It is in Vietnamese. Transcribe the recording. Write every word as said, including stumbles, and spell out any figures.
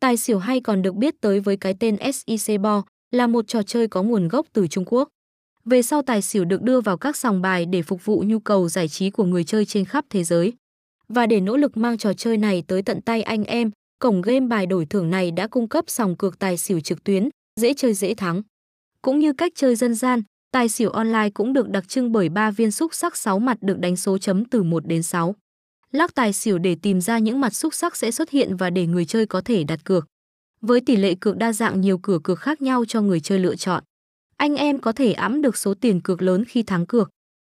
Tài xỉu hay còn được biết tới với cái tên sic bo là một trò chơi có nguồn gốc từ Trung Quốc. Về sau tài xỉu được đưa vào các sòng bài để phục vụ nhu cầu giải trí của người chơi trên khắp thế giới. Và để nỗ lực mang trò chơi này tới tận tay anh em, cổng game bài đổi thưởng này đã cung cấp sòng cược tài xỉu trực tuyến, dễ chơi dễ thắng. Cũng như cách chơi dân gian, tài xỉu online cũng được đặc trưng bởi ba viên xúc sắc sáu mặt được đánh số chấm từ một đến sáu. Lắc tài xỉu để tìm ra những mặt xúc sắc sẽ xuất hiện và để người chơi có thể đặt cược. Với tỷ lệ cược đa dạng, nhiều cửa cược khác nhau cho người chơi lựa chọn, anh em có thể ẵm được số tiền cược lớn khi thắng cược.